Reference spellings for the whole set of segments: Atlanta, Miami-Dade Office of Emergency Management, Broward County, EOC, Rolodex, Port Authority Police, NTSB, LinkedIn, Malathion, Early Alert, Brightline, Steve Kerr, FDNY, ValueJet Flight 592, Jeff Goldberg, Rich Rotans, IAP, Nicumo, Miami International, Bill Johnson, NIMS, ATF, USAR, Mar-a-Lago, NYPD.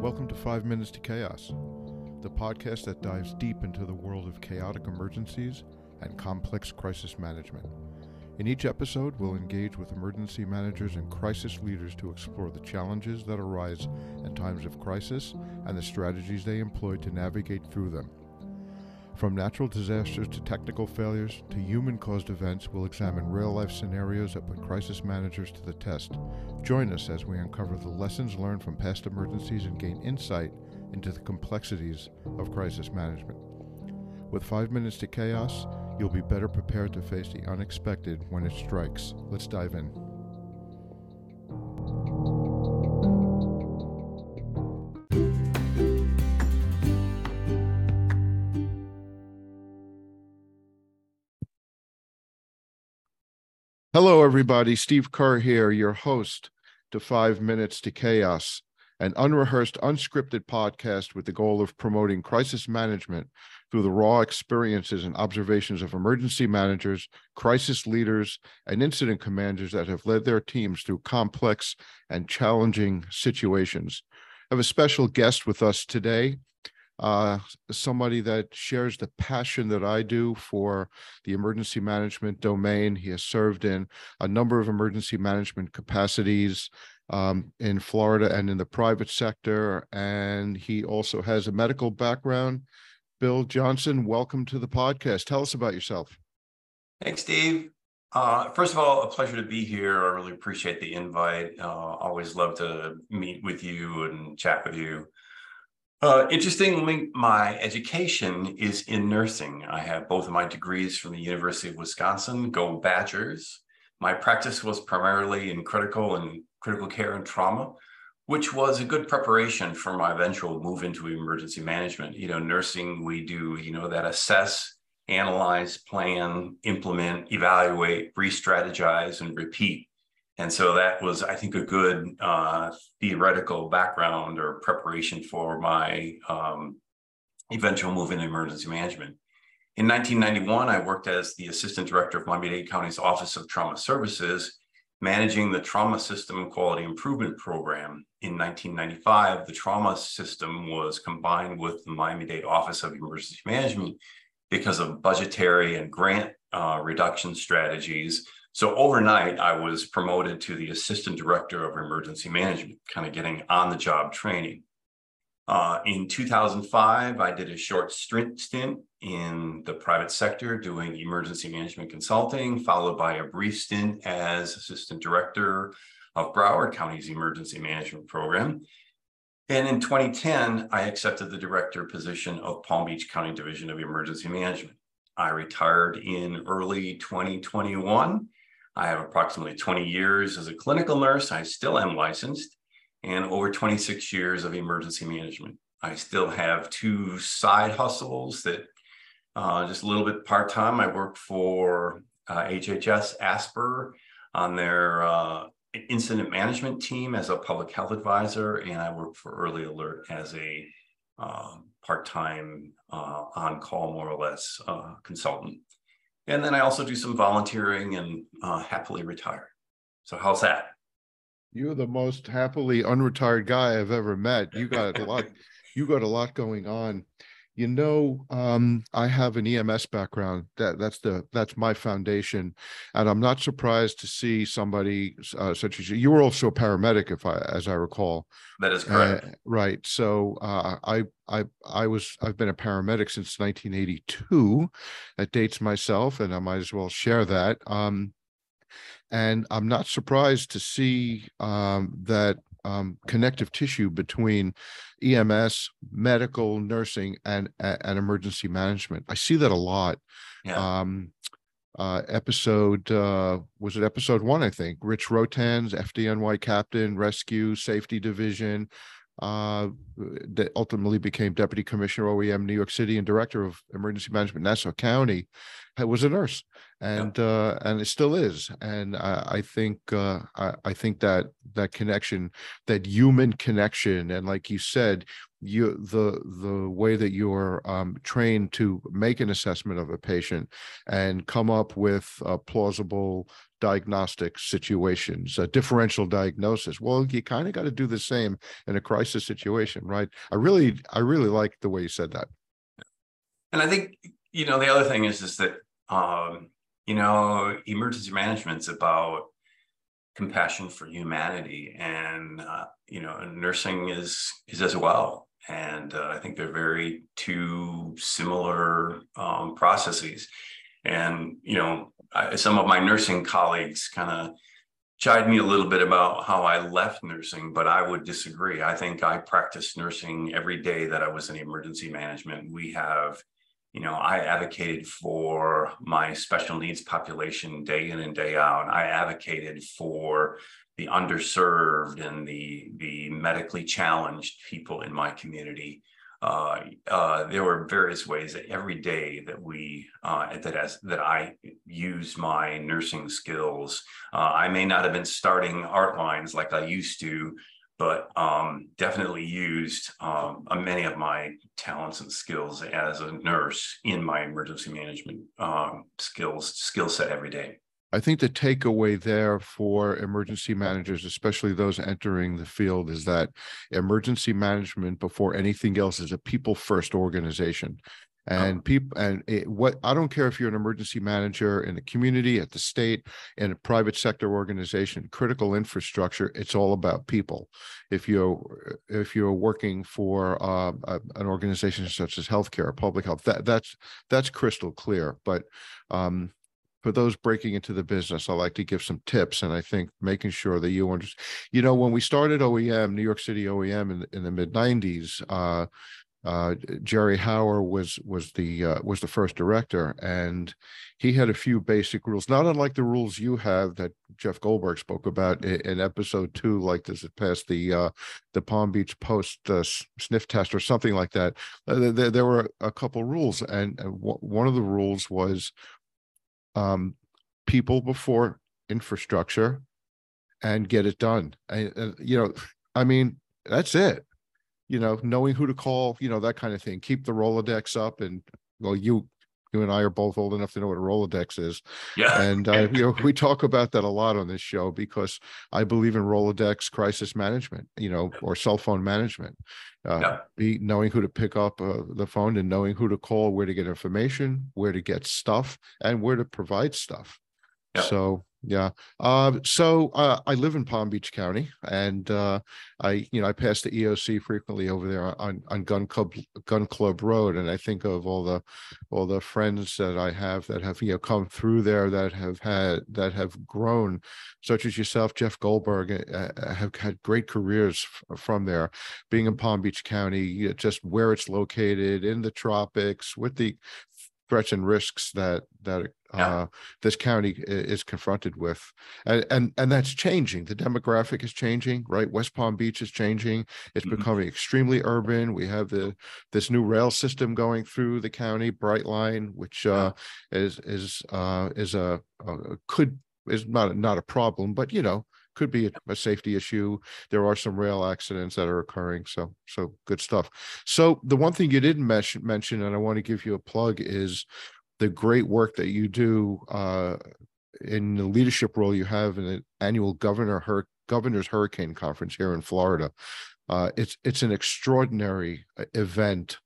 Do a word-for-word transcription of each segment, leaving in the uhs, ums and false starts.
Welcome to Five Minutes to Chaos, the podcast that dives deep into the world of chaotic emergencies and complex crisis management. In each episode, we'll engage with emergency managers and crisis leaders to explore the challenges that arise in times of crisis and the strategies they employ to navigate through them. From natural disasters to technical failures to human-caused events, we'll examine real-life scenarios that put crisis managers to the test. Join us as we uncover the lessons learned from past emergencies and gain insight into the complexities of crisis management. With Five Minutes to Chaos, you'll be better prepared to face the unexpected when it strikes. Let's dive in. Hello, everybody. Steve Kerr here, your host to Five Minutes to Chaos, an unrehearsed, unscripted podcast with the goal of promoting crisis management through the raw experiences and observations of emergency managers, crisis leaders, and incident commanders that have led their teams through complex and challenging situations. I have a special guest with us today. Uh, somebody that shares the passion that I do for the emergency management domain. He has served in a number of emergency management capacities um, in Florida and in the private sector, and he also has a medical background. Bill Johnson, welcome to the podcast. Tell us about yourself. Thanks, Steve. Uh, first of all, a pleasure to be here. I really appreciate the invite. Uh, always love to meet with you and chat with you. Uh, interestingly, my education is in nursing. I have both of my degrees from the University of Wisconsin. Go Badgers. My practice was primarily in critical and critical care and trauma, which was a good preparation for my eventual move into emergency management. You know, nursing, we do, you know, that assess, analyze, plan, implement, evaluate, re-strategize, and repeat. And so that was, I think, a good uh, theoretical background or preparation for my um, eventual move into emergency management. In nineteen ninety-one, I worked as the assistant director of Miami-Dade County's Office of Trauma Services, managing the Trauma System Quality Improvement Program. In nineteen ninety-five, the trauma system was combined with the Miami-Dade Office of Emergency Management because of budgetary and grant uh, reduction strategies. So overnight, I was promoted to the assistant director of emergency management, kind of getting on-the-job training. Uh, in two thousand five, I did a short stint in the private sector doing emergency management consulting, followed by a brief stint as assistant director of Broward County's emergency management program. And in twenty ten, I accepted the director position of Palm Beach County Division of Emergency Management. I retired in early twenty twenty-one. I have approximately twenty years as a clinical nurse. I still am licensed, and over twenty-six years of emergency management. I still have two side hustles that uh, just a little bit part-time. I work for uh, H H S A S P R on their uh, incident management team as a public health advisor, and I work for Early Alert as a uh, part-time uh, on-call, more or less, uh, consultant. And then I also do some volunteering and uh, happily retired. So how's that? You're the most happily unretired guy I've ever met. You got a lot. You got a lot going on. You know, um, I have an E M S background. That that's the that's my foundation, and I'm not surprised to see somebody uh, such as you. You were also a paramedic, if I as I recall. That is correct. Uh, right. So uh, I. I I was I've been a paramedic since nineteen eighty-two. That dates myself, and I might as well share that. Um, and I'm not surprised to see um, that um, connective tissue between E M S, medical, nursing, and and emergency management. I see that a lot. Yeah. Um, uh, episode uh, was it episode one? I think Rich Rotans, F D N Y captain, rescue safety division. Uh, that ultimately became Deputy Commissioner O E M New York City and Director of Emergency Management Nassau County, was a nurse, and yeah. uh, and it still is. And I, I think uh, I, I think that that connection, that human connection, and like you said, you the the way that you're um, trained to make an assessment of a patient and come up with a plausible diagnostic situations, a differential diagnosis. Well, you kind of got to do the same in a crisis situation, right? I really, I really like the way you said that. And I think, you know, the other thing is, is that, um, you know, emergency management's about compassion for humanity, and, uh, you know, nursing is, is as well. And uh, I think they're very two similar um, processes. And, you know, I, some of my nursing colleagues kind of chide me a little bit about how I left nursing, but I would disagree. I think I practiced nursing every day that I was in emergency management. We have, you know, I advocated for my special needs population day in and day out. I advocated for the underserved and the, the medically challenged people in my community. Uh, uh, there were various ways that every day that we uh, that as that I used my nursing skills. Uh, I may not have been starting art lines like I used to, but um, definitely used um, many of my talents and skills as a nurse in my emergency management um, skills skill set every day. I think the takeaway there for emergency managers, especially those entering the field, is that emergency management, before anything else, is a people-first organization. And people, and it, what I don't care if you're an emergency manager in the community, at the state, in a private sector organization, critical infrastructure, it's all about people. If you're if you're working for uh, a, an organization such as healthcare, public health, that that's that's crystal clear. But um, for those breaking into the business, I like to give some tips, and I think making sure that you understand. You know, when we started O E M, New York City O E M, in, in the mid nineties, uh, uh, Jerry Hauer was was the uh, was the first director, and he had a few basic rules, not unlike the rules you have that Jeff Goldberg spoke about in, in episode two, like this past the uh, the Palm Beach Post uh, sniff test or something like that. Uh, there, there were a couple rules, and one of the rules was, Um, people before infrastructure, and get it done. And, and, you know, I mean, that's it. You know, knowing who to call, you know, that kind of thing. Keep the Rolodex up, and well, you, you and I are both old enough to know what a Rolodex is. Yeah. And uh, you know, we talk about that a lot on this show, because I believe in Rolodex crisis management, you know, or cell phone management. Uh, yeah. Be knowing who to pick up uh, the phone, and knowing who to call, where to get information, where to get stuff, and where to provide stuff. Yeah. So yeah. Uh, so uh, I live in Palm Beach County, and uh, I, you know, I pass the E O C frequently over there on on Gun Club Gun Club Road, and I think of all the all the friends that I have that have you know come through there, that have had that have grown, such as yourself, Jeff Goldberg, uh, have had great careers from there. Being in Palm Beach County, you know, just where it's located in the tropics, with the threats and risks that that uh, yeah. this county is confronted with, and, and and that's changing. The demographic is changing, right? West Palm Beach is changing. It's mm-hmm. becoming extremely urban. We have the this new rail system going through the county, Brightline, which uh, yeah. is is uh, is a, a could is not not a problem, but you know could be a, a safety issue. There are some rail accidents that are occurring, so so good stuff. So the one thing you didn't mention, mention and I want to give you a plug, is the great work that you do uh, in the leadership role you have in the annual Governor Hur- Governor's Hurricane Conference here in Florida. Uh, it's it's an extraordinary event.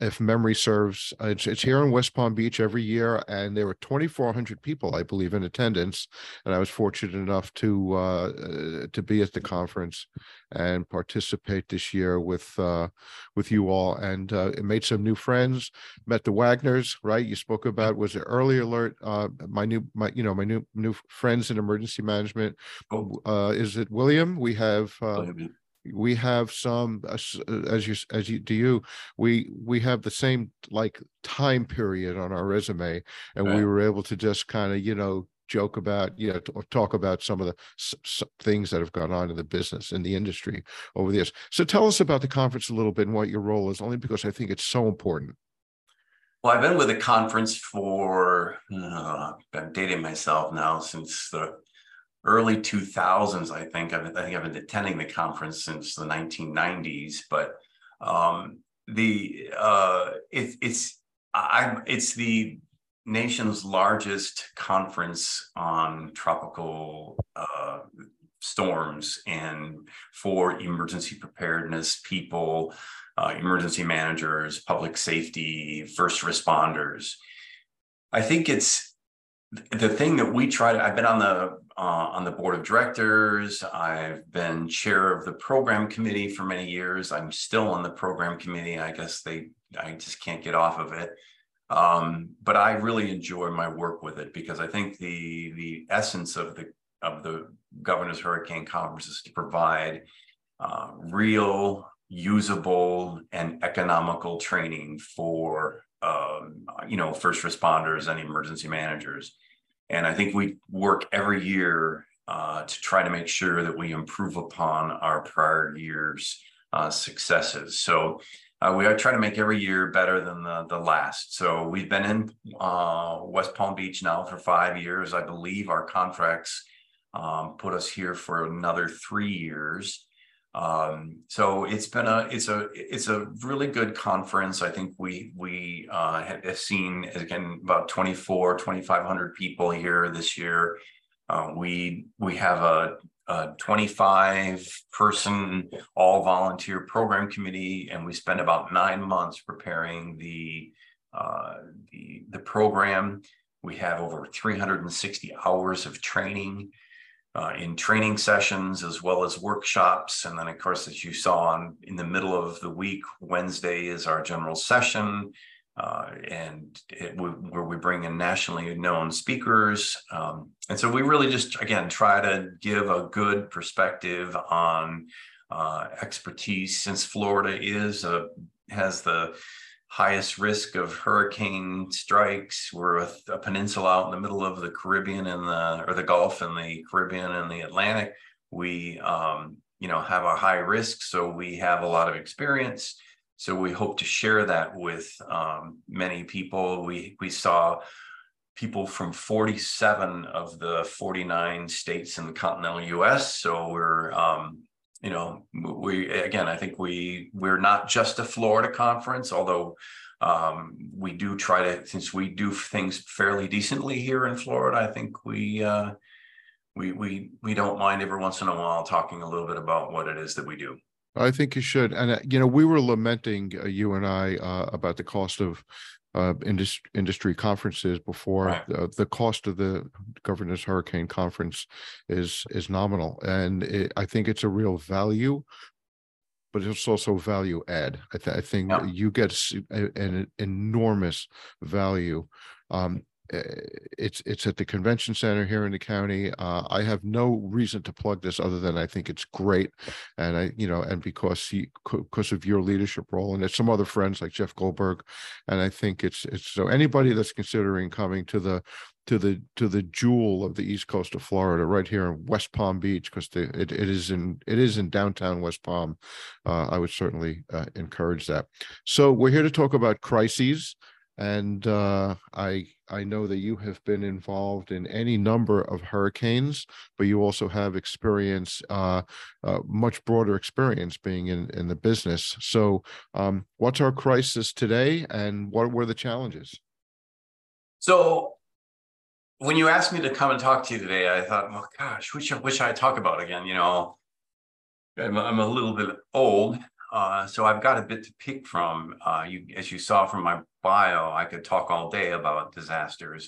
If memory serves, it's, it's here in West Palm Beach every year, and there were twenty-four hundred people, I believe, in attendance, and I was fortunate enough to uh, uh, to be at the conference and participate this year with uh, with you all, and uh, made some new friends. Met the Wagners, right? You spoke about was it Early Alert? Uh, my new, my you know, my new new friends in emergency management. Uh, is it William? We have. Uh, We have some, as you as you do you, we we have the same like time period on our resume, and right. we were able to just kind of you know joke about you know t- talk about some of the s- s- things that have gone on in the business in the industry over the years. So tell us about the conference a little bit and what your role is, only because I think it's so important. Well, I've been with the conference for, uh, I'm dating myself now, since the early two thousands, I think. I've, I think I've been attending the conference since the nineteen nineties, but um, the uh, it, it's I, it's the nation's largest conference on tropical uh, storms and for emergency preparedness people, Uh, emergency managers, public safety, first responders. I think it's the thing that we try to, I've been on the uh, on the board of directors. I've been chair of the program committee for many years. I'm still on the program committee. I guess they, I just can't get off of it. Um, but I really enjoy my work with it, because I think the the essence of the of the Governor's Hurricane Conference is to provide uh, real, usable and economical training for, um, you know, first responders and emergency managers. And I think we work every year uh, to try to make sure that we improve upon our prior year's uh, successes. So uh, we are trying to make every year better than the, the last. So we've been in uh, West Palm Beach now for five years. I believe our contracts um, put us here for another three years. Um, so it's been a, it's a, it's a really good conference. I think we, we, uh, have seen, again, about twenty-four, twenty-five hundred people here this year. Uh, we, we have a, a twenty-five person, all volunteer program committee, and we spend about nine months preparing the, uh, the, the program. We have over three hundred sixty hours of training, Uh, in training sessions, as well as workshops. And then, of course, as you saw on, in the middle of the week, Wednesday is our general session, uh, and it, we, where we bring in nationally known speakers. Um, and so we really just, again, try to give a good perspective on uh, expertise, since Florida is a, has the highest risk of hurricane strikes. We're a, a peninsula out in the middle of the Caribbean and the, or the Gulf and the Caribbean and the Atlantic. We, um, you know, have a high risk, so we have a lot of experience. So we hope to share that with um, many people. We, we saw people from forty-seven of the forty-nine states in the continental U S. So we're, um, you know, we, again, I think we, we're not just a Florida conference, although um, we do try to, since we do things fairly decently here in Florida, I think we, uh, we, we, we don't mind every once in a while talking a little bit about what it is that we do. I think you should. And, uh, you know, we were lamenting, uh, you and I, uh, about the cost of uh, indus- industry conferences before. Right. Uh, the cost of the Governor's Hurricane Conference is is nominal, and it, I think it's a real value, but it's also value add. I, th- I think yeah. you get a, an enormous value. Um, it's it's at the convention center here in the county. Uh, I have no reason to plug this other than I think it's great, and I you know and because he, because of your leadership role, and it's some other friends like Jeff Goldberg, and I think it's it's so anybody that's considering coming to the to the to the jewel of the East Coast of Florida, right here in West Palm Beach, because it, it is in it is in downtown West Palm. Uh, I would certainly uh, encourage that. So we're here to talk about crises. And uh, I I know that you have been involved in any number of hurricanes, but you also have experience, uh, uh, much broader experience being in, in the business. So um, what's our crisis today, and what were the challenges? So when you asked me to come and talk to you today, I thought, well, gosh, what should, what should I talk about again? You know, I'm, I'm a little bit old. Uh, so I've got a bit to pick from. Uh, you, as you saw from my bio, I could talk all day about disasters.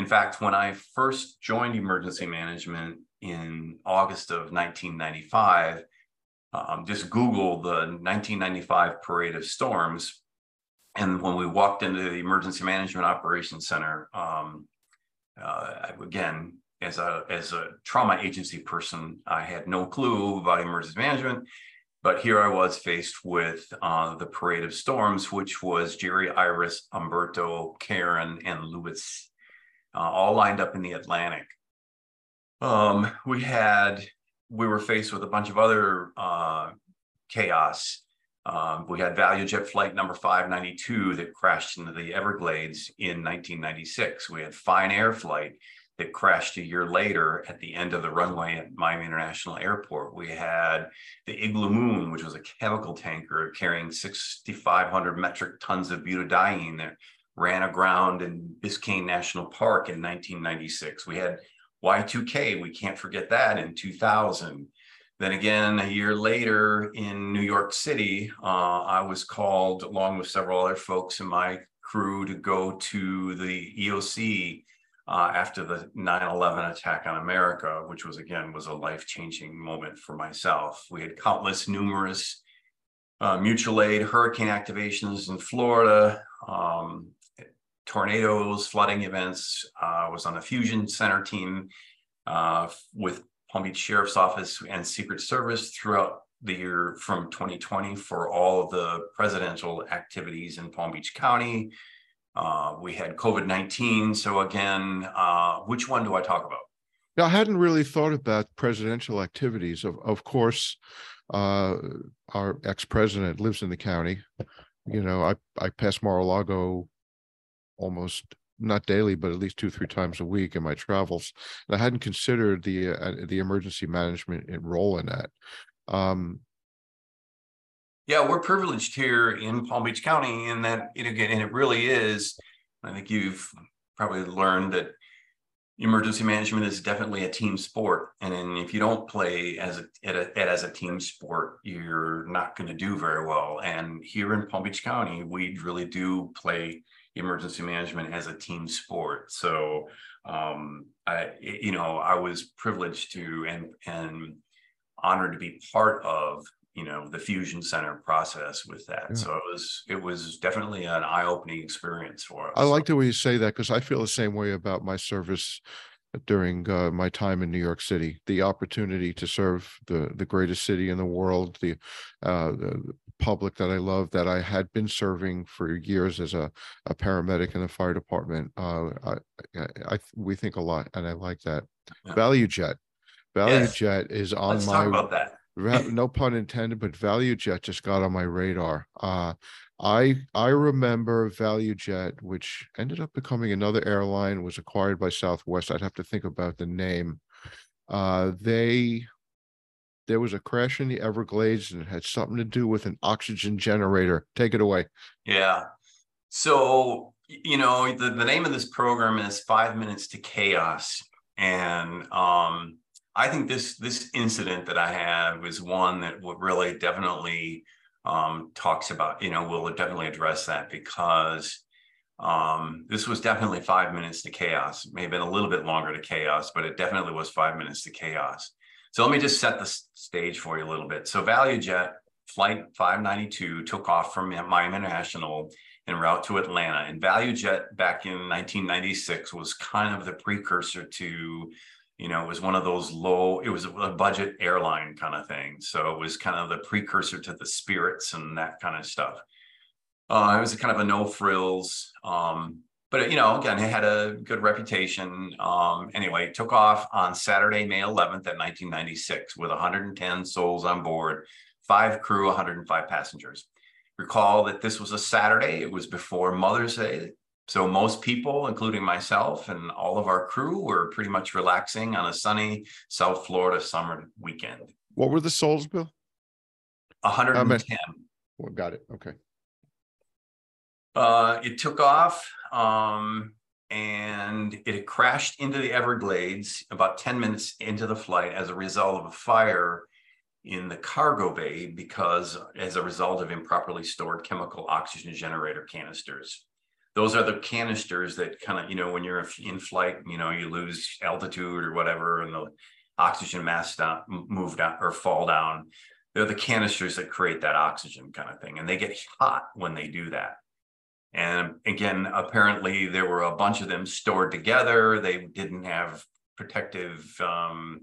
In fact, when I first joined emergency management in August of nineteen ninety-five, um, just Google the nineteen ninety-five parade of storms. And when we walked into the Emergency Management Operations Center, um, uh, again, as a, as a trauma agency person, I had no clue about emergency management. But here I was faced with uh, the parade of storms, which was Jerry, Iris, Umberto, Karen, and Lewis, uh, all lined up in the Atlantic. Um, we had, we were faced with a bunch of other uh, chaos. Um, we had ValueJet Flight number five ninety-two that crashed into the Everglades in nineteen ninety-six. We had Fine Air Flight that crashed a year later at the end of the runway at Miami International Airport. We had the Igloo Moon, which was a chemical tanker carrying six thousand five hundred metric tons of butadiene that ran aground in Biscayne National Park in nineteen ninety-six. We had Y two K, we can't forget that, in two thousand. Then again, a year later in New York City, uh, I was called, along with several other folks in my crew, to go to the E O C uh, after the nine eleven attack on America, which was, again, was a life-changing moment for myself. We had countless, numerous uh, mutual aid, hurricane activations in Florida, um, tornadoes, flooding events. I uh, was on a fusion center team uh, with Palm Beach Sheriff's Office and Secret Service throughout the year from twenty twenty for all of the presidential activities in Palm Beach County. Uh, we had COVID nineteen. So again, uh, which one do I talk about? Yeah, I hadn't really thought about presidential activities. Of, of course, uh, our ex-president lives in the county. You know, I, I pass Mar-a-Lago almost not daily, but at least two, three times a week in my travels. And I hadn't considered the uh, the emergency management role in that. Um, yeah, we're privileged here in Palm Beach County in that, it, again, and it really is, I think you've probably learned that emergency management is definitely a team sport. And then if you don't play as a, at a, as a team sport, you're not going to do very well. And here in Palm Beach County, we really do play emergency management as a team sport. So, um, I, you know, I was privileged to and and honored to be part of, you know, the Fusion Center process with that. Yeah. So it was it was definitely an eye-opening experience for us. I like the way you say that, because I feel the same way about my service during uh, my time in New York City. The opportunity to serve the the greatest city in the world, the, uh, the public that I love, that I had been serving for years as a, a paramedic in the fire department. Uh, I, I, I we think a lot, and I like that. Yeah. ValueJet, ValueJet yes. is on Let's my. Talk about that. No pun intended, but ValueJet just got on my radar. Uh, I I remember ValueJet, which ended up becoming another airline, was acquired by Southwest. I'd have to think about the name. Uh, they. There was a crash in the Everglades, and it had something to do with an oxygen generator. Take it away. Yeah. So, you know, the, the name of this program is Five Minutes to Chaos. And um, I think this this incident that I had was one that would really definitely um, talks about, you know, we'll definitely address that, because um, this was definitely five minutes to chaos. It may have been a little bit longer to chaos, but it definitely was five minutes to chaos. So let me just set the stage for you a little bit. So ValueJet Flight five ninety-two took off from Miami International en route to Atlanta. And ValueJet back in nineteen ninety-six was kind of the precursor to, you know, it was one of those low, it was a budget airline kind of thing. So it was kind of the precursor to the Spirits and that kind of stuff. Uh, it was a kind of a no frills, um, but, you know, again, it had a good reputation. Um, anyway, took off on Saturday, May eleventh at nineteen ninety-six with one hundred ten souls on board, five crew, one hundred five passengers. Recall that this was a Saturday. It was before Mother's Day. So most people, including myself and all of our crew, were pretty much relaxing on a sunny South Florida summer weekend. What were the souls, Bill? one hundred ten. Um, well, got it. Okay. Uh, it took off um, and it crashed into the Everglades about ten minutes into the flight as a result of a fire in the cargo bay, because as a result of improperly stored chemical oxygen generator canisters. Those are the canisters that kind of, you know, when you're in flight, you know, you lose altitude or whatever, and the oxygen masks down, move down or fall down. They're the canisters that create that oxygen kind of thing. And they get hot when they do that. And again, apparently there were a bunch of them stored together. They didn't have protective, um,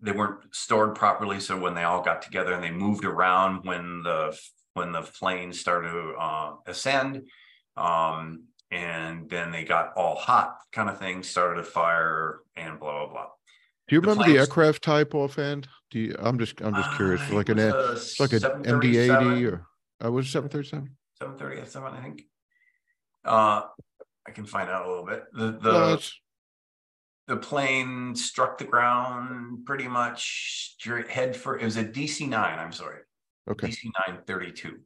they weren't stored properly. So when they all got together and they moved around when the when the plane started to uh, ascend, um, and then they got all hot kind of thing, started a fire and blah, blah, blah. Do you the remember the aircraft type offhand? Do you, I'm just I'm just curious, uh, like an a like an M D eighty or? Uh, was it seven thirty-seven? seven thirty at seven, I think. Uh, I can find out a little bit. The the no, the plane struck the ground pretty much straight head for. It was a D C nine. I'm sorry. Okay. D C nine thirty-two.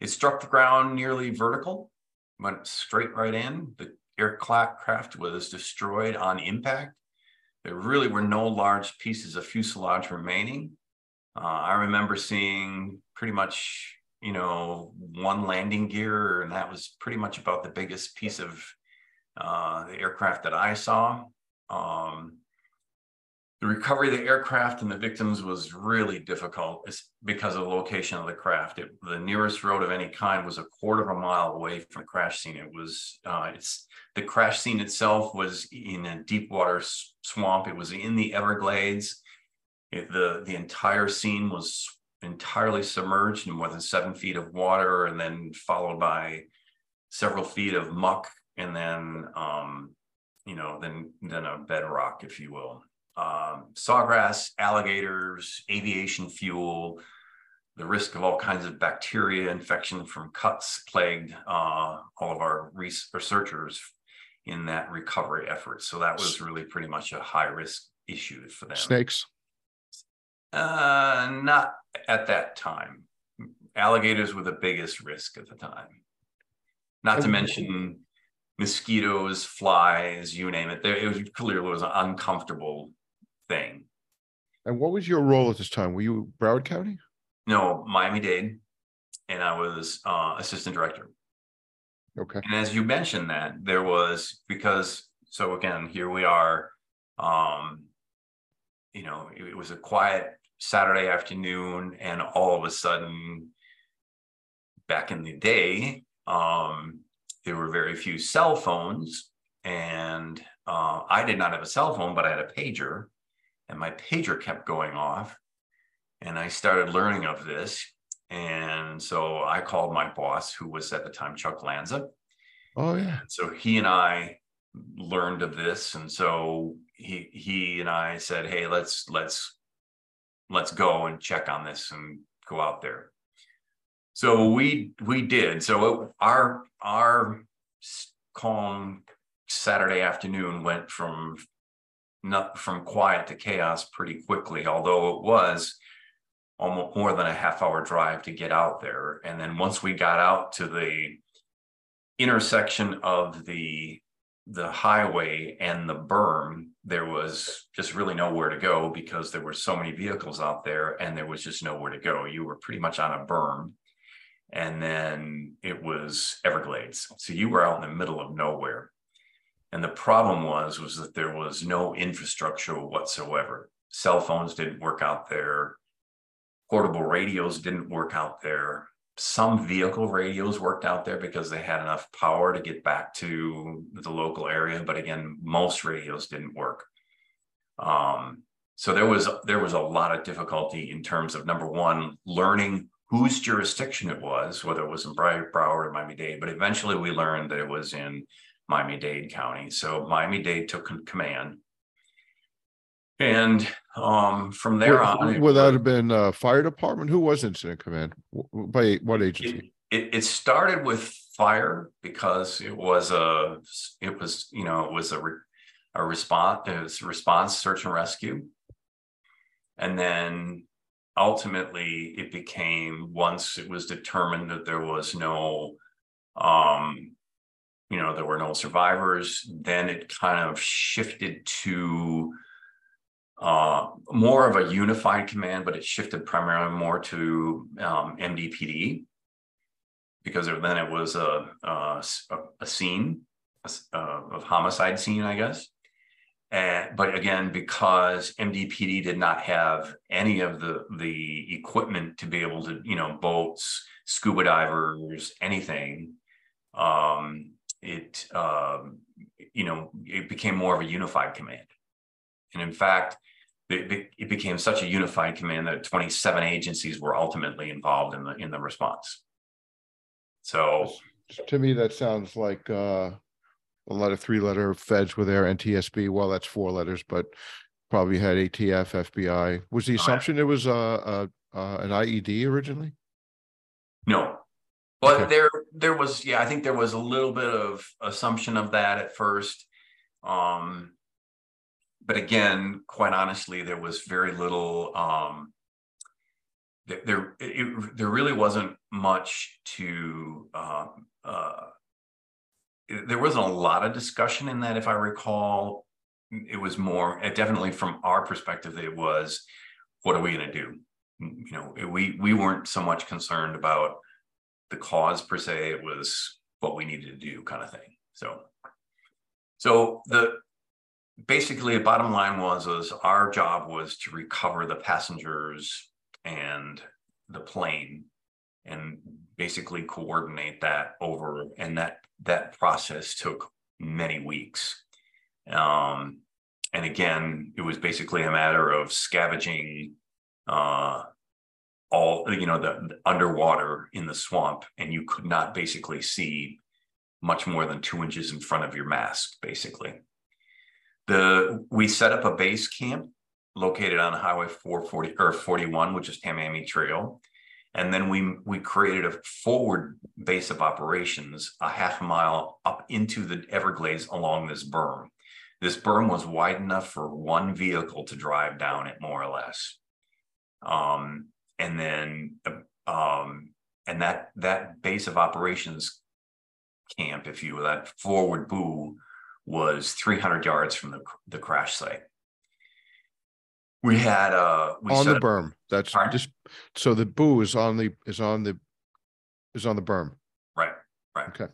It struck the ground nearly vertical, went straight right in. The aircraft was destroyed on impact. There really were no large pieces of fuselage remaining. Uh, I remember seeing pretty much, you know, one landing gear, and that was pretty much about the biggest piece of uh, the aircraft that I saw. Um, the recovery of the aircraft and the victims was really difficult. It's because of the location of the craft. It, the nearest road of any kind was a quarter of a mile away from the crash scene. It was, uh, it's the crash scene itself was in a deep water swamp. It was in the Everglades. It, the, the entire scene was entirely submerged in more than seven feet of water, and then followed by several feet of muck, and then um, you know, then then a bedrock, if you will. Um, sawgrass, alligators, aviation fuel, the risk of all kinds of bacteria infection from cuts plagued uh, all of our researchers in that recovery effort. So that was really pretty much a high risk issue for them. Snakes. Uh, not at that time. Alligators were the biggest risk at the time. Not to mention mosquitoes, flies, you name it. There, it was clearly was an uncomfortable thing. And what was your role at this time? Were you Broward County? No, Miami-Dade, and I was uh, assistant director. Okay. And as you mentioned that, there was, because, so again, here we are, um, you know, it, it was a quiet Saturday afternoon, and all of a sudden, back in the day, um, there were very few cell phones, and uh, I did not have a cell phone, but I had a pager, and my pager kept going off, and I started learning of this, and so I called my boss, who was at the time Chuck Lanza. Oh yeah. So he and I learned of this, and so he he and I said, hey, let's let's. let's go and check on this and go out there. So we we did. So it, our our calm Saturday afternoon went from not from quiet to chaos pretty quickly, although it was almost more than a half hour drive to get out there. And then once we got out to the intersection of the the highway and the berm, there was just really nowhere to go because there were so many vehicles out there, and there was just nowhere to go. You were pretty much on a berm, and then it was Everglades. So you were out in the middle of nowhere. And the problem was, was that there was no infrastructure whatsoever. Cell phones didn't work out there. Portable radios didn't work out there. Some vehicle radios worked out there because they had enough power to get back to the local area, but again, most radios didn't work. Um, so there was there was a lot of difficulty in terms of, number one, learning whose jurisdiction it was, whether it was in Broward or Miami-Dade, but eventually we learned that it was in Miami-Dade County. So Miami-Dade took command. And um, from there on, would that have been a fire department? Who was incident command? By what agency? It, it, it started with fire because it was a, it was you know it was a, a response, it was response, search and rescue, and then ultimately it became, once it was determined that there was no, um, you know, there were no survivors, then it kind of shifted to Uh, more of a unified command, but it shifted primarily more to um, M D P D, because then it was a, a, a scene, a, a homicide scene, I guess. And, but again, because M D P D did not have any of the, the equipment to be able to, you know, boats, scuba divers, anything, um, it, uh, you know, it became more of a unified command. And in fact, it became such a unified command that twenty-seven agencies were ultimately involved in the in the response. So, to me, that sounds like uh, a lot of three-letter feds were there. N T S B, well, that's four letters, but probably had A T F, F B I. Was the assumption it was uh, uh, uh, an I E D originally? No, but okay. there there was, yeah, I think there was a little bit of assumption of that at first. Um, but again, quite honestly, there was very little, um, there, there, it, there really wasn't much to, uh, uh, there wasn't a lot of discussion in that, if I recall. It was more, it definitely from our perspective, it was, what are we going to do? You know, we we weren't so much concerned about the cause per se. It was what we needed to do, kind of thing. So, so the basically the bottom line was, was our job was to recover the passengers and the plane, and basically coordinate that over. And that that process took many weeks. Um, and again, it was basically a matter of scavenging uh, all, you know, the, the underwater in the swamp, and you could not basically see much more than two inches in front of your mask, basically. The, we set up a base camp located on Highway four forty or forty-one, which is Tamiami Trail. And then we, we created a forward base of operations a half mile up into the Everglades along this berm. This berm was wide enough for one vehicle to drive down it, more or less. Um, and then, um, and that that base of operations camp, if you will, that forward boo, was three hundred yards from the the crash site. We had uh, we on the berm. That's pardon? Just so the boo is on the is on the is on the berm. Right. Right. Okay.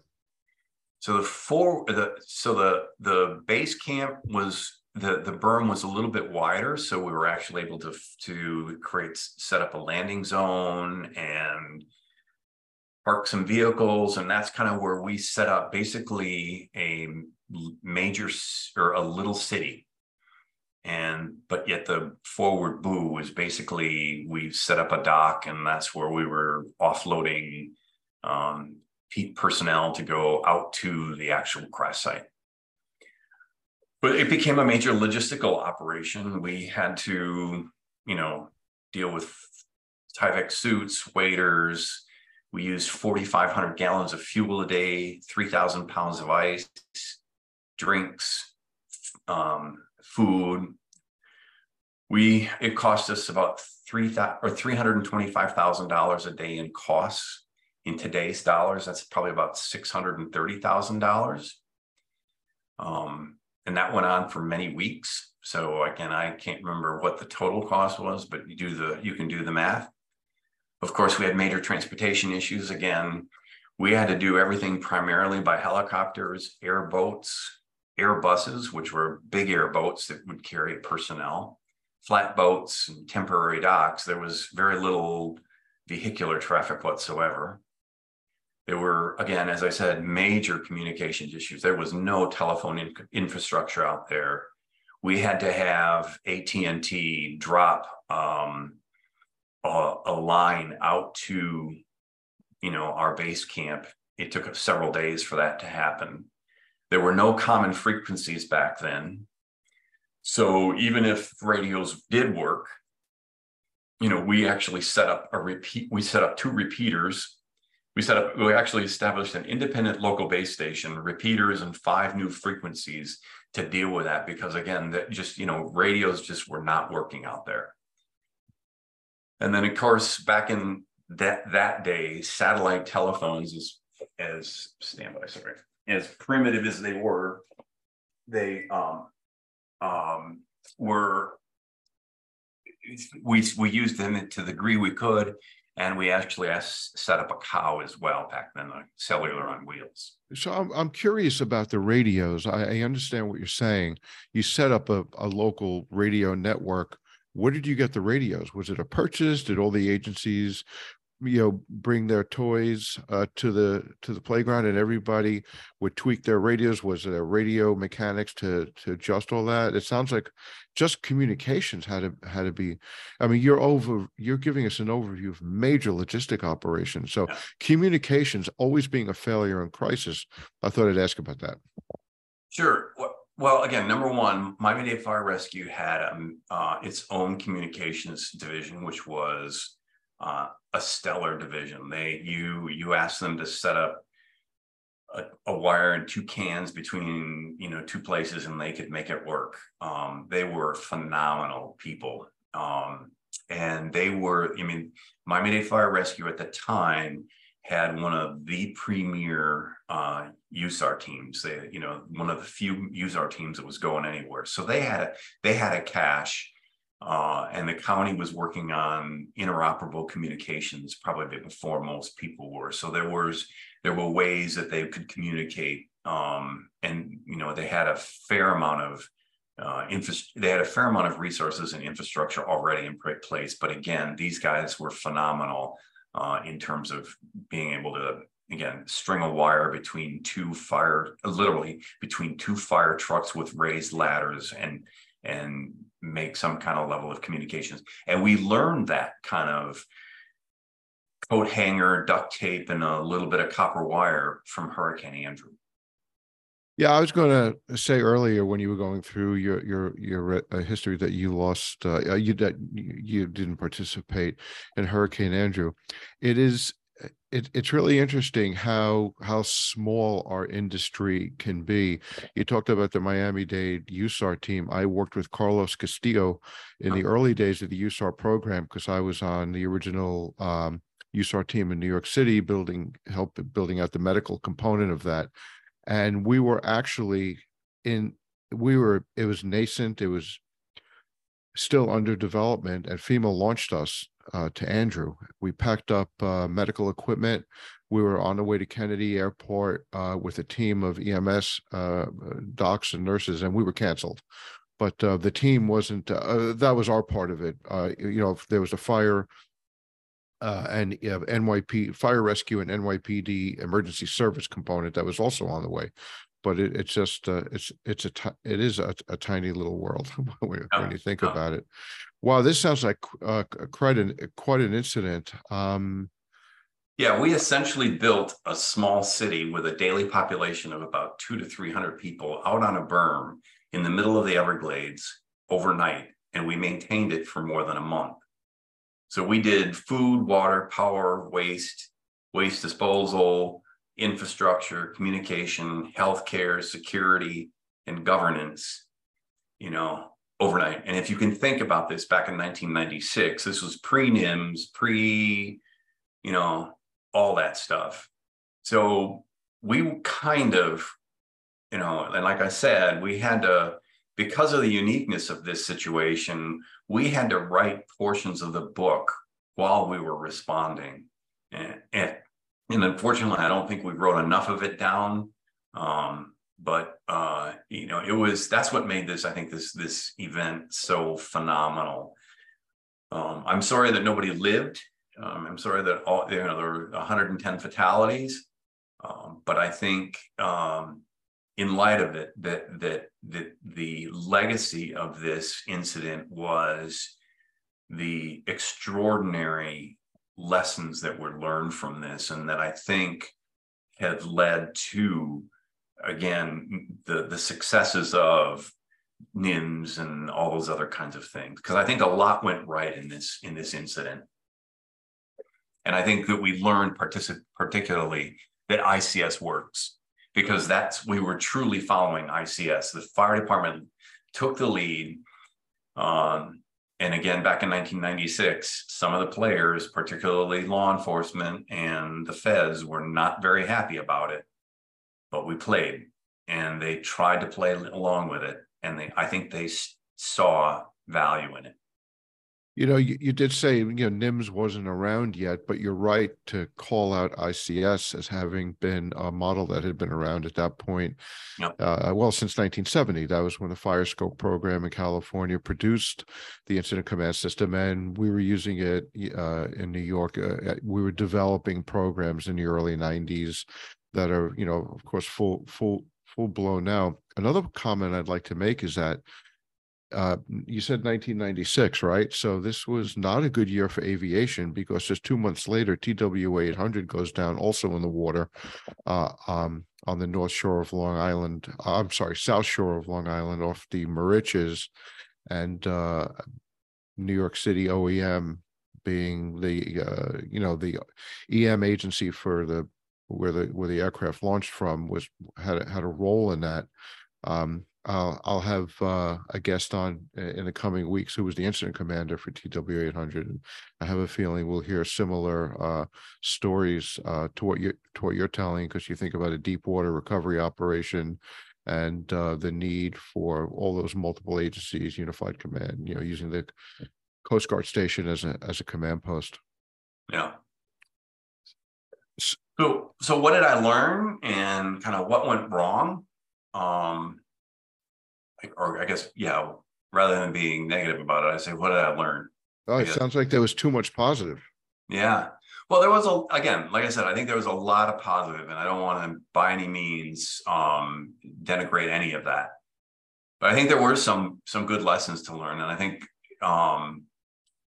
So the four, the so the the base camp was the the berm was a little bit wider, so we were actually able to to create set up a landing zone and park some vehicles, and that's kind of where we set up basically a major or a little city, and but yet the forward boo was basically we set up a dock, and that's where we were offloading Um, personnel to go out to the actual crash site. But it became a major logistical operation. We had to, you know, deal with Tyvek suits, waders. We used forty-five hundred gallons of fuel a day, three thousand pounds of ice, drinks, um, food. We, it cost us about three hundred twenty-five thousand dollars a day in costs. In today's dollars, that's probably about six hundred thirty thousand dollars. Um, and that went on for many weeks. So again, I can't remember what the total cost was, but you do the, you can do the math. Of course, we had major transportation issues. Again, we had to do everything primarily by helicopters, airboats, airbuses, which were big airboats that would carry personnel, flat boats, and temporary docks. There was very little vehicular traffic whatsoever. There were, again, as I said, major communications issues. There was no telephone in infrastructure out there. We had to have A T and T drop um, a, a line out to, you know, our base camp. It took several days for that to happen. There were no common frequencies back then. So even if radios did work, you know, we actually set up a repeat, we set up two repeaters. We set up, we actually established an independent local base station, repeaters, and five new frequencies to deal with that. Because again, that just, you know, radios just were not working out there. And then of course, back in that, that day, satellite telephones is as standby, sorry, as primitive as they were, they um, um, were, We we used them to the degree we could, and we actually asked, set up a cow as well back then, like cellular on wheels. So I'm I'm curious about the radios. I, I understand what you're saying. You set up a, a local radio network. Where did you get the radios? Was it a purchase? Did all the agencies, you know, bring their toys uh, to the to the playground, and everybody would tweak their radios? Was there radio mechanics to to adjust all that? It sounds like just communications had to had to be. I mean, you're over. You're giving us an overview of major logistic operations. So yeah. Communications always being a failure in crisis. I thought I'd ask about that. Sure. Well, again, number one, Miami-Dade Fire Rescue had um, uh, its own communications division, which was uh, a stellar division. They you you ask them to set up a, a wire and two cans between you know two places, and they could make it work. Um, they were phenomenal people, um, and they were. I mean, Miami-Dade Fire Rescue at the time had one of the premier uh, U S A R teams. They, you know, one of the few U S A R teams that was going anywhere. So they had a they had a cache, uh, and the county was working on interoperable communications probably before most people were. So there was there were ways that they could communicate, um, and you know they had a fair amount of uh, infra- they had a fair amount of resources and infrastructure already in place. But again, these guys were phenomenal. Uh, in terms of being able to, again, string a wire between two fire, literally between two fire trucks with raised ladders and and make some kind of level of communications. And we learned that kind of coat hanger, duct tape, and a little bit of copper wire from Hurricane Andrew. Yeah, I was going to say earlier when you were going through your your your uh, history that you lost, uh, you that you didn't participate in Hurricane Andrew. It is it it's really interesting how how small our industry can be. You talked about the Miami-Dade U S A R team. I worked with Carlos Castillo in the early days of the U S A R program because I was on the original um, U S A R team in New York City, building help building out the medical component of that. And we were actually in, we were, it was nascent, it was still under development, and FEMA launched us uh, to Andrew. We packed up uh, medical equipment. We were on the way to Kennedy Airport uh, with a team of E M S uh, docs and nurses, and we were canceled. But uh, the team wasn't, uh, that was our part of it. Uh, you know, if there was a fire, Uh, and uh, N Y P fire rescue and N Y P D emergency service component that was also on the way, but it, it's just uh, it's it's a t- it is a, a tiny little world when, when you think about it. Wow, this sounds like uh, quite an quite an incident. Um, yeah, we essentially built a small city with a daily population of about two to three hundred people out on a berm in the middle of the Everglades overnight, and we maintained it for more than a month. So we did food, water, power, waste, waste disposal, infrastructure, communication, healthcare, security, and governance, you know, overnight. And if you can think about this back in nineteen ninety-six, this was pre-NIMS, pre, you know, all that stuff. So we kind of, you know, and like I said, we had to, because of the uniqueness of this situation, we had to write portions of the book while we were responding. And, and, and unfortunately, I don't think we wrote enough of it down. Um, but, uh, you know, it was, that's what made this, I think, this, this event so phenomenal. Um, I'm sorry that nobody lived. Um, I'm sorry that all, you know, there were one hundred ten fatalities. Um, but I think, um, in light of it, that that that the legacy of this incident was the extraordinary lessons that were learned from this, and that I think have led to, again, the the successes of NIMS and all those other kinds of things. Because I think a lot went right in this in this incident, and I think that we learned particip- particularly that I C S works. Because that's, we were truly following I C S. The fire department took the lead. Um, and again, back in nineteen ninety-six, some of the players, particularly law enforcement and the feds, were not very happy about it, but we played and they tried to play along with it. And they, I think they saw value in it. You know, you, you did say, you know, NIMS wasn't around yet, but you're right to call out I C S as having been a model that had been around at that point. Yep. Uh, well, since nineteen seventy, that was when the FireScope program in California produced the incident command system, and we were using it uh, in New York. Uh, we were developing programs in the early nineties that are, you know, of course, full, full, full blown now. Another comment I'd like to make is that Uh, you said nineteen ninety-six, right? So this was not a good year for aviation because just two months later, T W A eight hundred goes down also in the water uh, um, on the north shore of Long Island. I'm sorry, south shore of Long Island off the Mauritius, and uh, New York City O E M being the uh, you know the E M agency for the where the where the aircraft launched from was had a, had a role in that. Um, I'll, I'll have uh, a guest on in the coming weeks who was the incident commander for T W A eight hundred. I have a feeling we'll hear similar uh, stories uh, to what you're, to what you're telling, because you think about a deep water recovery operation and uh, the need for all those multiple agencies, unified command, you know, using the Coast Guard station as a as a command post. Yeah. So, so what did I learn and kind of what went wrong? Um, or I guess, yeah, rather than being negative about it, I say, what did I learn? Oh, it sounds like there was too much positive. Yeah. Well, there was, a again, like I said, I think there was a lot of positive, and I don't want to by any means um, denigrate any of that. But I think there were some some good lessons to learn. And I think, um,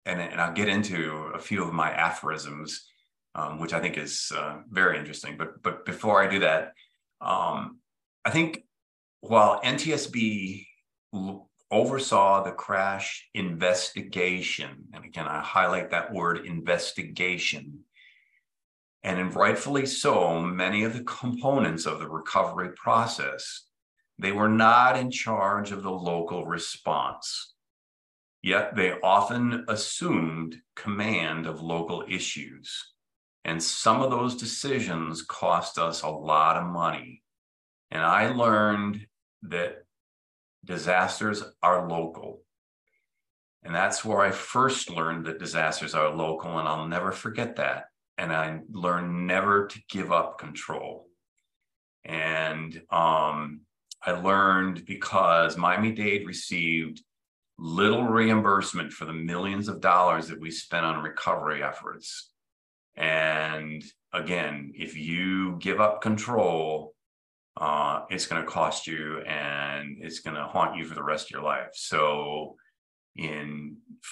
and, and I'll get into a few of my aphorisms, um, which I think is uh, very interesting. But, but before I do that, um, I think while N T S B oversaw the crash investigation, and again, I highlight that word investigation, and rightfully so, many of the components of the recovery process, they were not in charge of the local response. Yet they often assumed command of local issues. And some of those decisions cost us a lot of money. And I learned that disasters are local. And that's where I first learned that disasters are local, and I'll never forget that. And I learned never to give up control. And um, I learned, because Miami-Dade received little reimbursement for the millions of dollars that we spent on recovery efforts. And again, if you give up control, Uh, it's going to cost you, and it's going to haunt you for the rest of your life. So in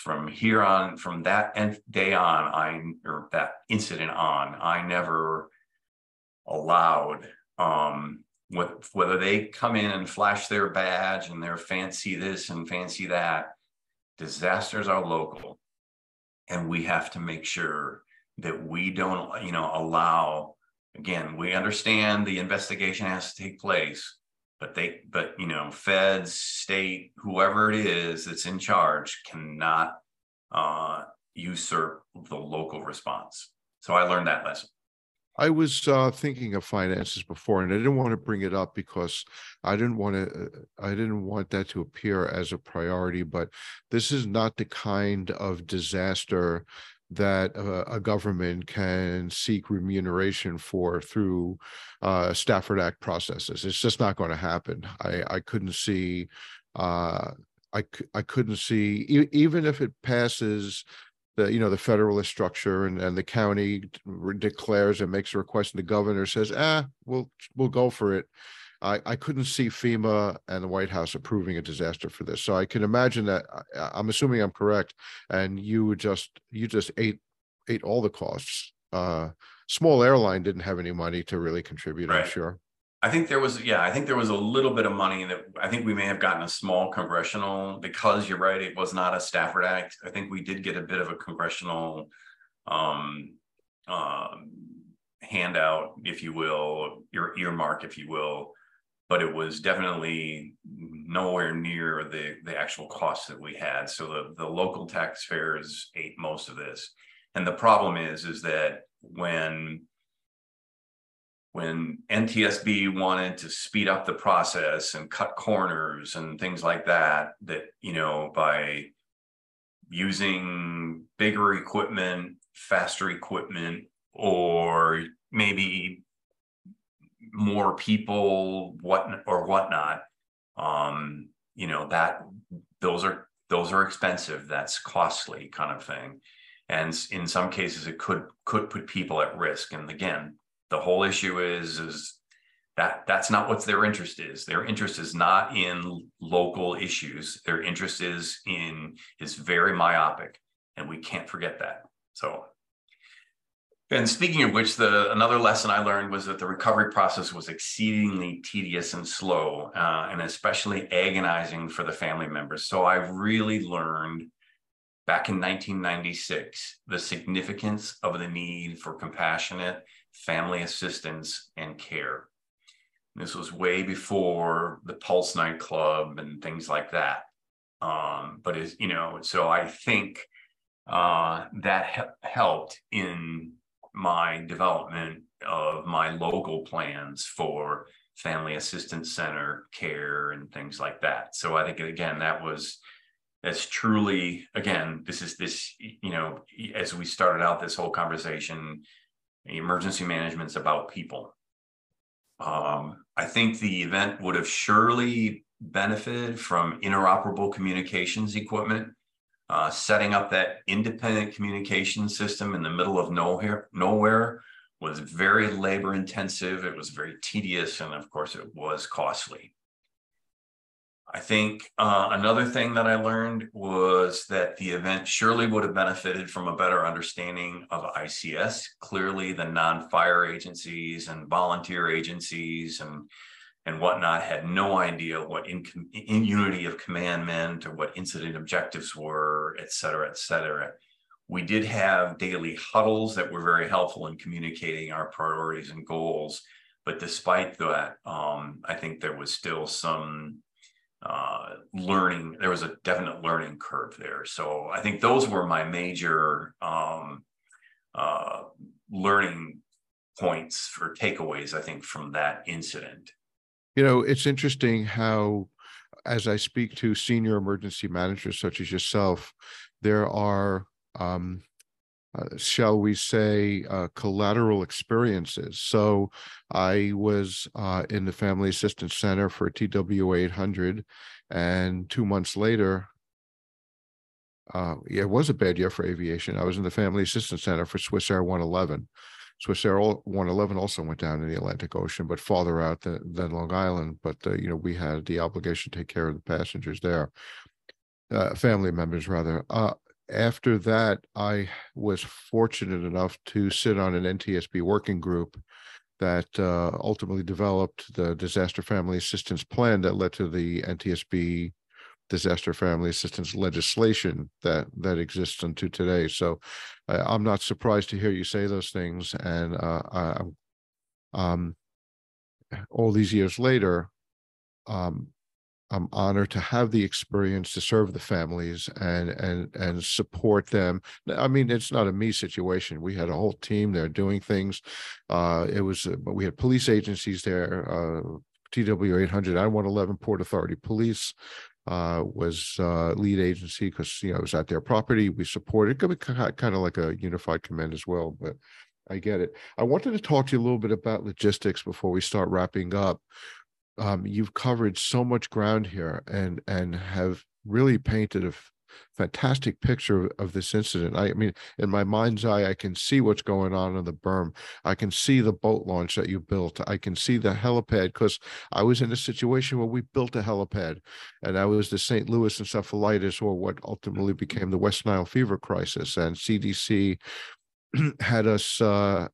from here on, from that day on, I or that incident on, I never allowed um, what, whether they come in and flash their badge and they're fancy this and fancy that. Disasters are local, and we have to make sure that we don't, you know, allow. Again, we understand the investigation has to take place, but they, but you know, feds, state, whoever it is that's in charge cannot uh, usurp the local response. So I learned that lesson. I was uh, thinking of finances before, and I didn't want to bring it up because I didn't want to. I didn't want that to appear as a priority. But this is not the kind of disaster that uh, a government can seek remuneration for through uh, Stafford Act processes. It's just not going to happen. I, I couldn't see, uh, I, I couldn't see, e even if it passes the, you know, the federalist structure, and, and the county declares and makes a request, and the governor says, ah, we'll, we'll go for it. I, I couldn't see FEMA and the White House approving a disaster for this. So I can imagine that, I, I'm assuming I'm correct, and you would just you just ate ate all the costs. Uh, small airline didn't have any money to really contribute, right. I'm sure. I think there was, yeah, I think there was a little bit of money that I think we may have gotten a small congressional, because you're right, it was not a Stafford Act. I think we did get a bit of a congressional um, uh, handout, if you will, ear, earmark, if you will. But it was definitely nowhere near the, the actual costs that we had. So the, the local taxpayers ate most of this. And the problem is, is that when, when N T S B wanted to speed up the process and cut corners and things like that, that, you know, by using bigger equipment, faster equipment, or maybe more people, what or whatnot, um, you know, that those are those are expensive. That's costly, kind of thing, and in some cases, it could could put people at risk. And again, the whole issue is is that that's not what their interest is. Their interest is not in local issues. Their interest is in is very myopic, and we can't forget that. So. And speaking of which, the another lesson I learned was that the recovery process was exceedingly tedious and slow, uh, and especially agonizing for the family members. So I really learned Back in nineteen ninety-six, the significance of the need for compassionate family assistance and care. This was way before the Pulse nightclub and things like that. Um, but is you know, so I think uh, that he helped in my development of my local plans for family assistance center care and things like that. So I think again, that was that's truly again, this is this you know, as we started out this whole conversation, emergency management's about people. Um, I think the event would have surely benefited from interoperable communications equipment, uh, setting up that independent communication system in the middle of nowhere, nowhere was very labor intensive. It was very tedious. And of course it was costly. I think uh, another thing that I learned was that the event surely would have benefited from a better understanding of I C S. Clearly the non-fire agencies and volunteer agencies and and whatnot had no idea what in, in unity of command meant or what incident objectives were, et cetera, et cetera. We did have daily huddles that were very helpful in communicating our priorities and goals. But despite that, um, I think there was still some uh, learning. There was a definite learning curve there. So I think those were my major um, uh, learning points for takeaways, I think, from that incident. You know, it's interesting how, as I speak to senior emergency managers such as yourself, there are, um, uh, shall we say, uh, collateral experiences. So I was uh, in the Family Assistance Center for T W A eight hundred, and two months later, uh, it was a bad year for aviation. I was in the Family Assistance Center for Swiss Air one eleven. Swiss Air one eleven also went down in the Atlantic Ocean, but farther out than, than Long Island. But, uh, you know, we had the obligation to take care of the passengers there, uh, family members, rather. Uh, after that, I was fortunate enough to sit on an N T S B working group that uh, ultimately developed the Disaster Family Assistance Plan that led to the N T S B disaster family assistance legislation that that exists unto today. So uh, I'm not surprised to hear you say those things. And uh, I, um, all these years later, um, I'm honored to have the experience to serve the families and and and support them. I mean, it's not a me situation. We had a whole team there doing things. Uh, it was uh, we had police agencies there, uh, T W A eight hundred, I one eleven, Port Authority Police. Uh, was uh, lead agency because, you know, it was at their property. We supported it. Could be kind of like a unified command as well, but I get it. I wanted to talk to you a little bit about logistics before we start wrapping up. Um, you've covered so much ground here and and have really painted a fantastic picture of, of this incident. I, I mean, in my mind's eye, I can see what's going on on the berm. I can see the boat launch that you built. I can see the helipad, because I was in a situation where we built a helipad, and that was the Saint Louis encephalitis, or what ultimately became the West Nile fever crisis. And C D C had us uh,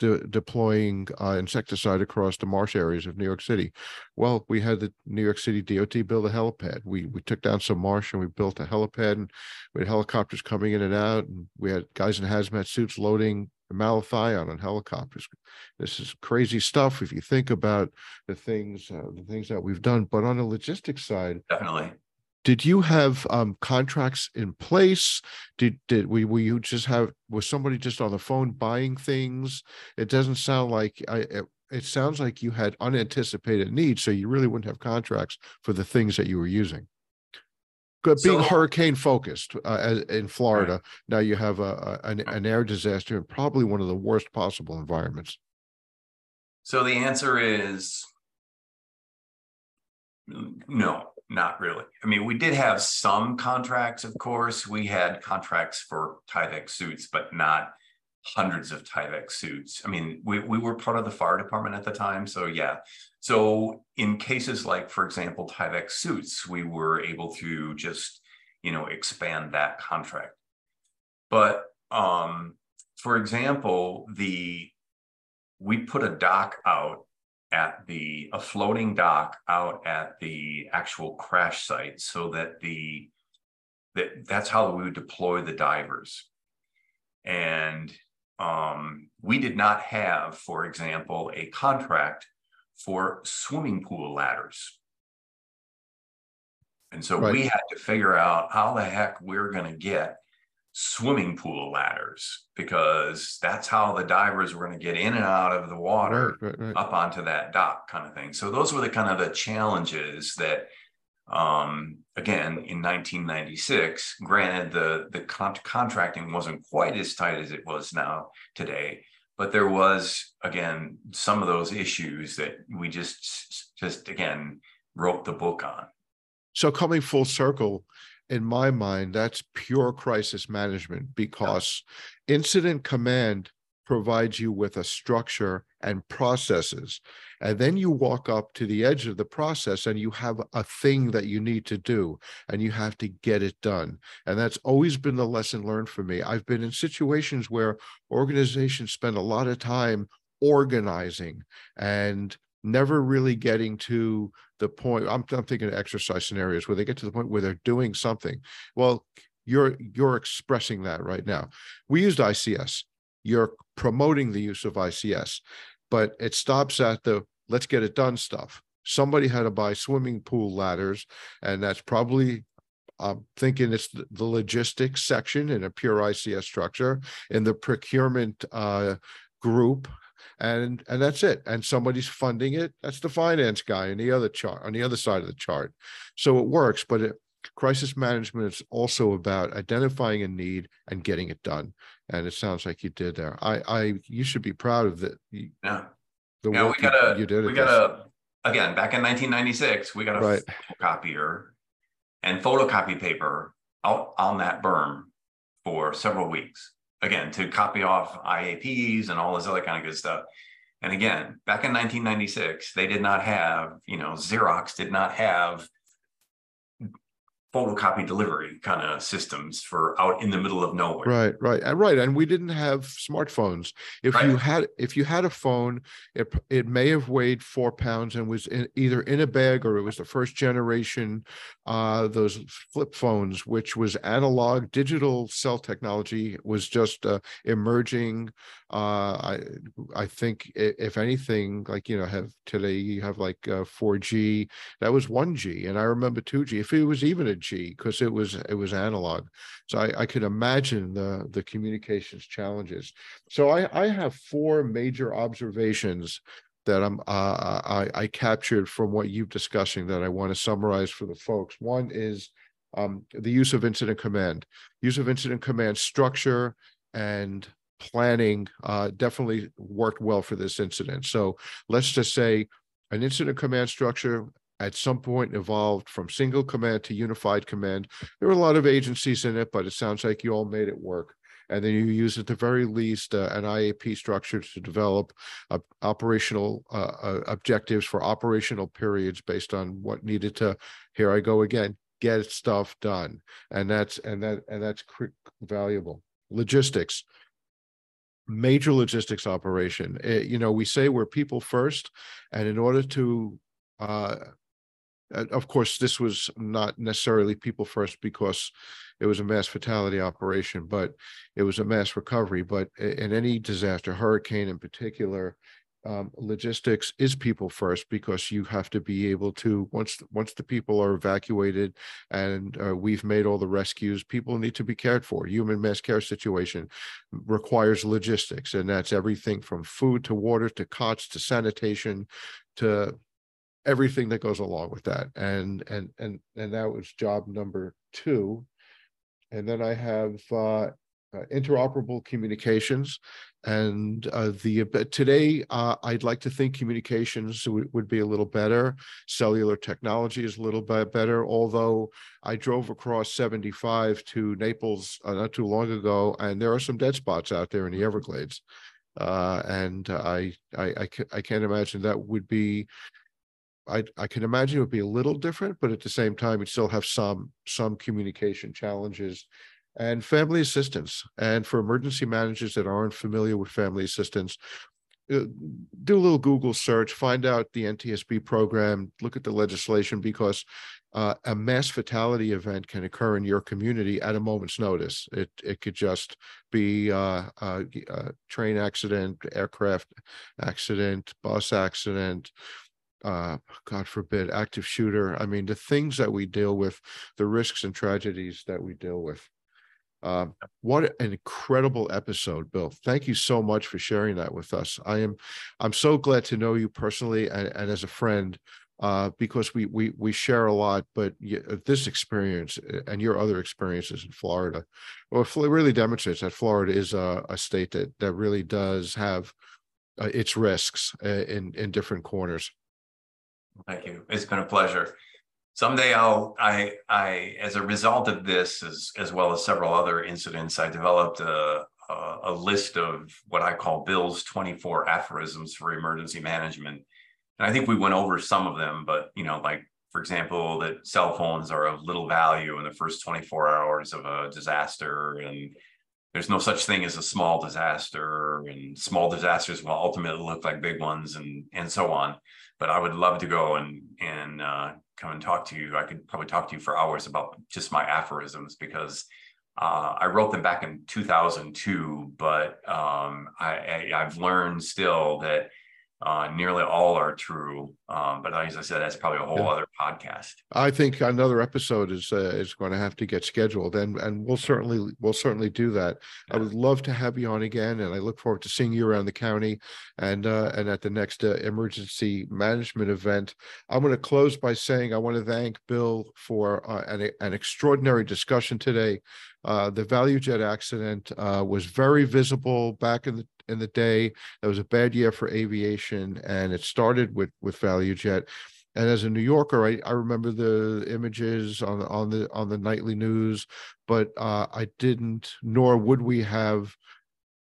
de deploying uh, insecticide across the marsh areas of New York City. Well, we had the New York City D O T build a helipad. We we took down some marsh and we built a helipad, and we had helicopters coming in and out, and we had guys in hazmat suits loading malathion on helicopters. This is crazy stuff if you think about the things uh, the things that we've done. But on the logistics side, definitely. Did you have um, contracts in place? Did did we were you just have was somebody just on the phone buying things? It doesn't sound like I. It, it sounds like you had unanticipated needs, so you really wouldn't have contracts for the things that you were using. Being so, hurricane focused uh, in Florida, right. Now you have a, a an, an air disaster and probably one of the worst possible environments. So the answer is no. Not really. I mean, we did have some contracts, of course. We had contracts for Tyvek suits, but not hundreds of Tyvek suits. I mean, we, we were part of the fire department at the time, so yeah. So in cases like, for example, Tyvek suits, we were able to just, you know, expand that contract. But, um, for example, the we put a dock out at the, a floating dock out at the actual crash site so that the that that's how we would deploy the divers. And um, we did not have, for example, a contract for swimming pool ladders. And so right. we had to figure out how the heck we're going to get swimming pool ladders, because that's how the divers were going to get in and out of the water right, right, right. up onto that dock kind of thing. So those were the kind of the challenges that, um, again, in nineteen ninety-six, granted the, the con- contracting wasn't quite as tight as it was now today, but there was, again, some of those issues that we just, just again, wrote the book on. So coming full circle, in my mind, that's pure crisis management, because yeah. incident command provides you with a structure and processes. And then you walk up to the edge of the process and you have a thing that you need to do and you have to get it done. And that's always been the lesson learned for me. I've been in situations where organizations spend a lot of time organizing and never really getting to the point. I'm, I'm thinking of exercise scenarios where they get to the point where they're doing something. Well, you're you're expressing that right now. We used I C S. You're promoting the use of I C S, but it stops at the let's get it done stuff. Somebody had to buy swimming pool ladders, and that's probably, I'm thinking it's the logistics section in a pure I C S structure, in the procurement uh, group. And and that's it. And somebody's funding it. That's the finance guy on the other chart, on the other side of the chart. So it works. But it, crisis management is also about identifying a need and getting it done. And it sounds like you did there. I, I you should be proud of that. Yeah. The yeah, work we got a, you did. We got a, again back in nineteen ninety-six. We got a right. photocopier and photocopy paper out on that berm for several weeks. Again, to copy off I A Ps and all this other kind of good stuff. And again, back in nineteen ninety-six, they did not have, you know, Xerox did not have photocopy delivery kind of systems for out in the middle of nowhere. Right, right, and right. And we didn't have smartphones. If right. you had, if you had a phone, it it may have weighed four pounds and was in, either in a bag, or it was the first generation, uh, those flip phones, which was analog. Digital cell technology was just uh, emerging. Uh, I I think if anything, like you know, have today you have like uh, four G. That was one G, and I remember two G. If it was even a because it was it was analog. So I, I could imagine the, the communications challenges. So I, I have four major observations that I'm uh, I, I captured from what you've discussing that I want to summarize for the folks. One is um, the use of incident command. Use of incident command structure and planning uh, definitely worked well for this incident. So let's just say an incident command structure at some point evolved from single command to unified command. There were a lot of agencies in it, but it sounds like you all made it work. And then you use at the very least uh, an I A P structure to develop uh, operational uh, uh, objectives for operational periods based on what needed to, here I go again, get stuff done. And that's, and that, and that's valuable. Logistics. Major logistics operation. It, you know, we say we're people first, and in order to, uh, of course, this was not necessarily people first because it was a mass fatality operation, but it was a mass recovery. But in any disaster, hurricane in particular, um, logistics is people first, because you have to be able to, once, once the people are evacuated and uh, we've made all the rescues, people need to be cared for. Human mass care situation requires logistics, and that's everything from food to water to cots to sanitation to everything that goes along with that. And and and and that was job number two. And then I have uh, uh, interoperable communications. And uh, the today, uh, I'd like to think communications w- would be a little better. Cellular technology is a little bit better. Although I drove across seventy-five to Naples uh, not too long ago, and there are some dead spots out there in the Everglades, uh, and I I I, ca- I can't imagine that would be. I, I can imagine it would be a little different, but at the same time, you'd still have some some communication challenges. And family assistance. And for emergency managers that aren't familiar with family assistance, do a little Google search, find out the N T S B program, look at the legislation, because uh, a mass fatality event can occur in your community at a moment's notice. It it could just be uh, a, a train accident, aircraft accident, bus accident, uh, God forbid, active shooter. I mean, the things that we deal with, the risks and tragedies that we deal with. Uh, what an incredible episode, Bill. Thank you so much for sharing that with us. I am, I'm so glad to know you personally and, and as a friend, uh, because we, we, we share a lot, but you, this experience and your other experiences in Florida, well, it really demonstrates that Florida is a, a state that, that really does have uh, its risks in, in different corners. Thank you. It's been a pleasure. Someday I'll, I, I, as a result of this, as, as well as several other incidents, I developed a, a, a list of what I call Bill's twenty-four aphorisms for emergency management. And I think we went over some of them, but, you know, like, for example, that cell phones are of little value in the first twenty-four hours of a disaster. And there's no such thing as a small disaster, and small disasters will ultimately look like big ones, and, and so on. But I would love to go and, and, uh, come and talk to you. I could probably talk to you for hours about just my aphorisms, because uh, I wrote them back in two thousand two, but um, I, I, I've learned still that uh, nearly all are true. Um, but as I said, that's probably a whole yeah. other podcast. I think another episode is uh, is going to have to get scheduled, and and we'll certainly we'll certainly do that. Yeah. I would love to have you on again, and I look forward to seeing you around the county, and uh, and at the next uh, emergency management event. I'm going to close by saying I want to thank Bill for uh, an an extraordinary discussion today. Uh, the ValueJet accident uh, was very visible back in the in the day. That was a bad year for aviation, and it started with with ValueJet. ValueJet. And as a New Yorker, I, I remember the images on the, on the on the nightly news, but uh, I didn't, nor would we have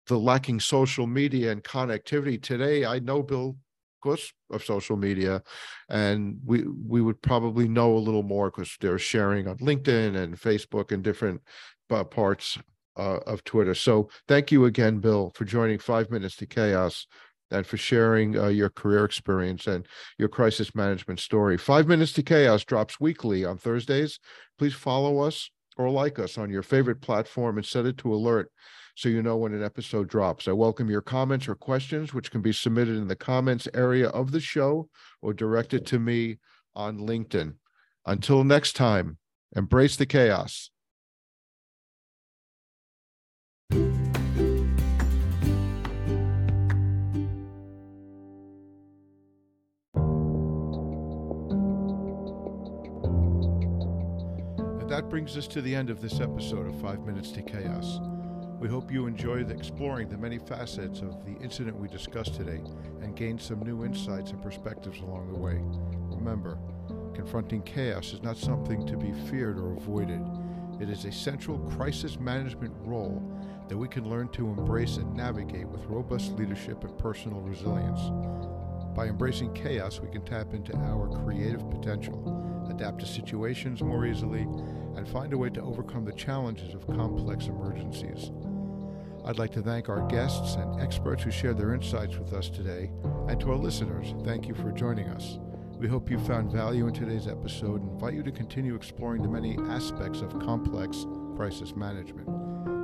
the lacking social media and connectivity today. I know Bill, of course, of social media, and we we would probably know a little more because they're sharing on LinkedIn and Facebook and different uh, parts uh, of Twitter. So thank you again, Bill, for joining Five Minutes to Chaos, and for sharing uh, your career experience and your crisis management story. Five Minutes to Chaos drops weekly on Thursdays. Please follow us or like us on your favorite platform and set it to alert so you know when an episode drops. I welcome your comments or questions, which can be submitted in the comments area of the show or directed to me on LinkedIn. Until next time, embrace the chaos. That brings us to the end of this episode of Five Minutes to Chaos. We hope you enjoyed exploring the many facets of the incident we discussed today and gained some new insights and perspectives along the way. Remember, confronting chaos is not something to be feared or avoided. It is a central crisis management role that we can learn to embrace and navigate with robust leadership and personal resilience. By embracing chaos, we can tap into our creative potential, adapt to situations more easily, and find a way to overcome the challenges of complex emergencies. I'd like to thank our guests and experts who shared their insights with us today, and to our listeners, thank you for joining us. We hope you found value in today's episode and invite you to continue exploring the many aspects of complex crisis management.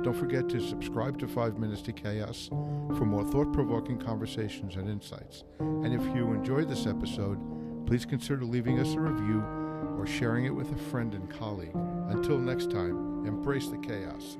Don't forget to subscribe to Five Minutes to Chaos for more thought-provoking conversations and insights. And if you enjoyed this episode, please consider leaving us a review or sharing it with a friend and colleague. Until next time, embrace the chaos.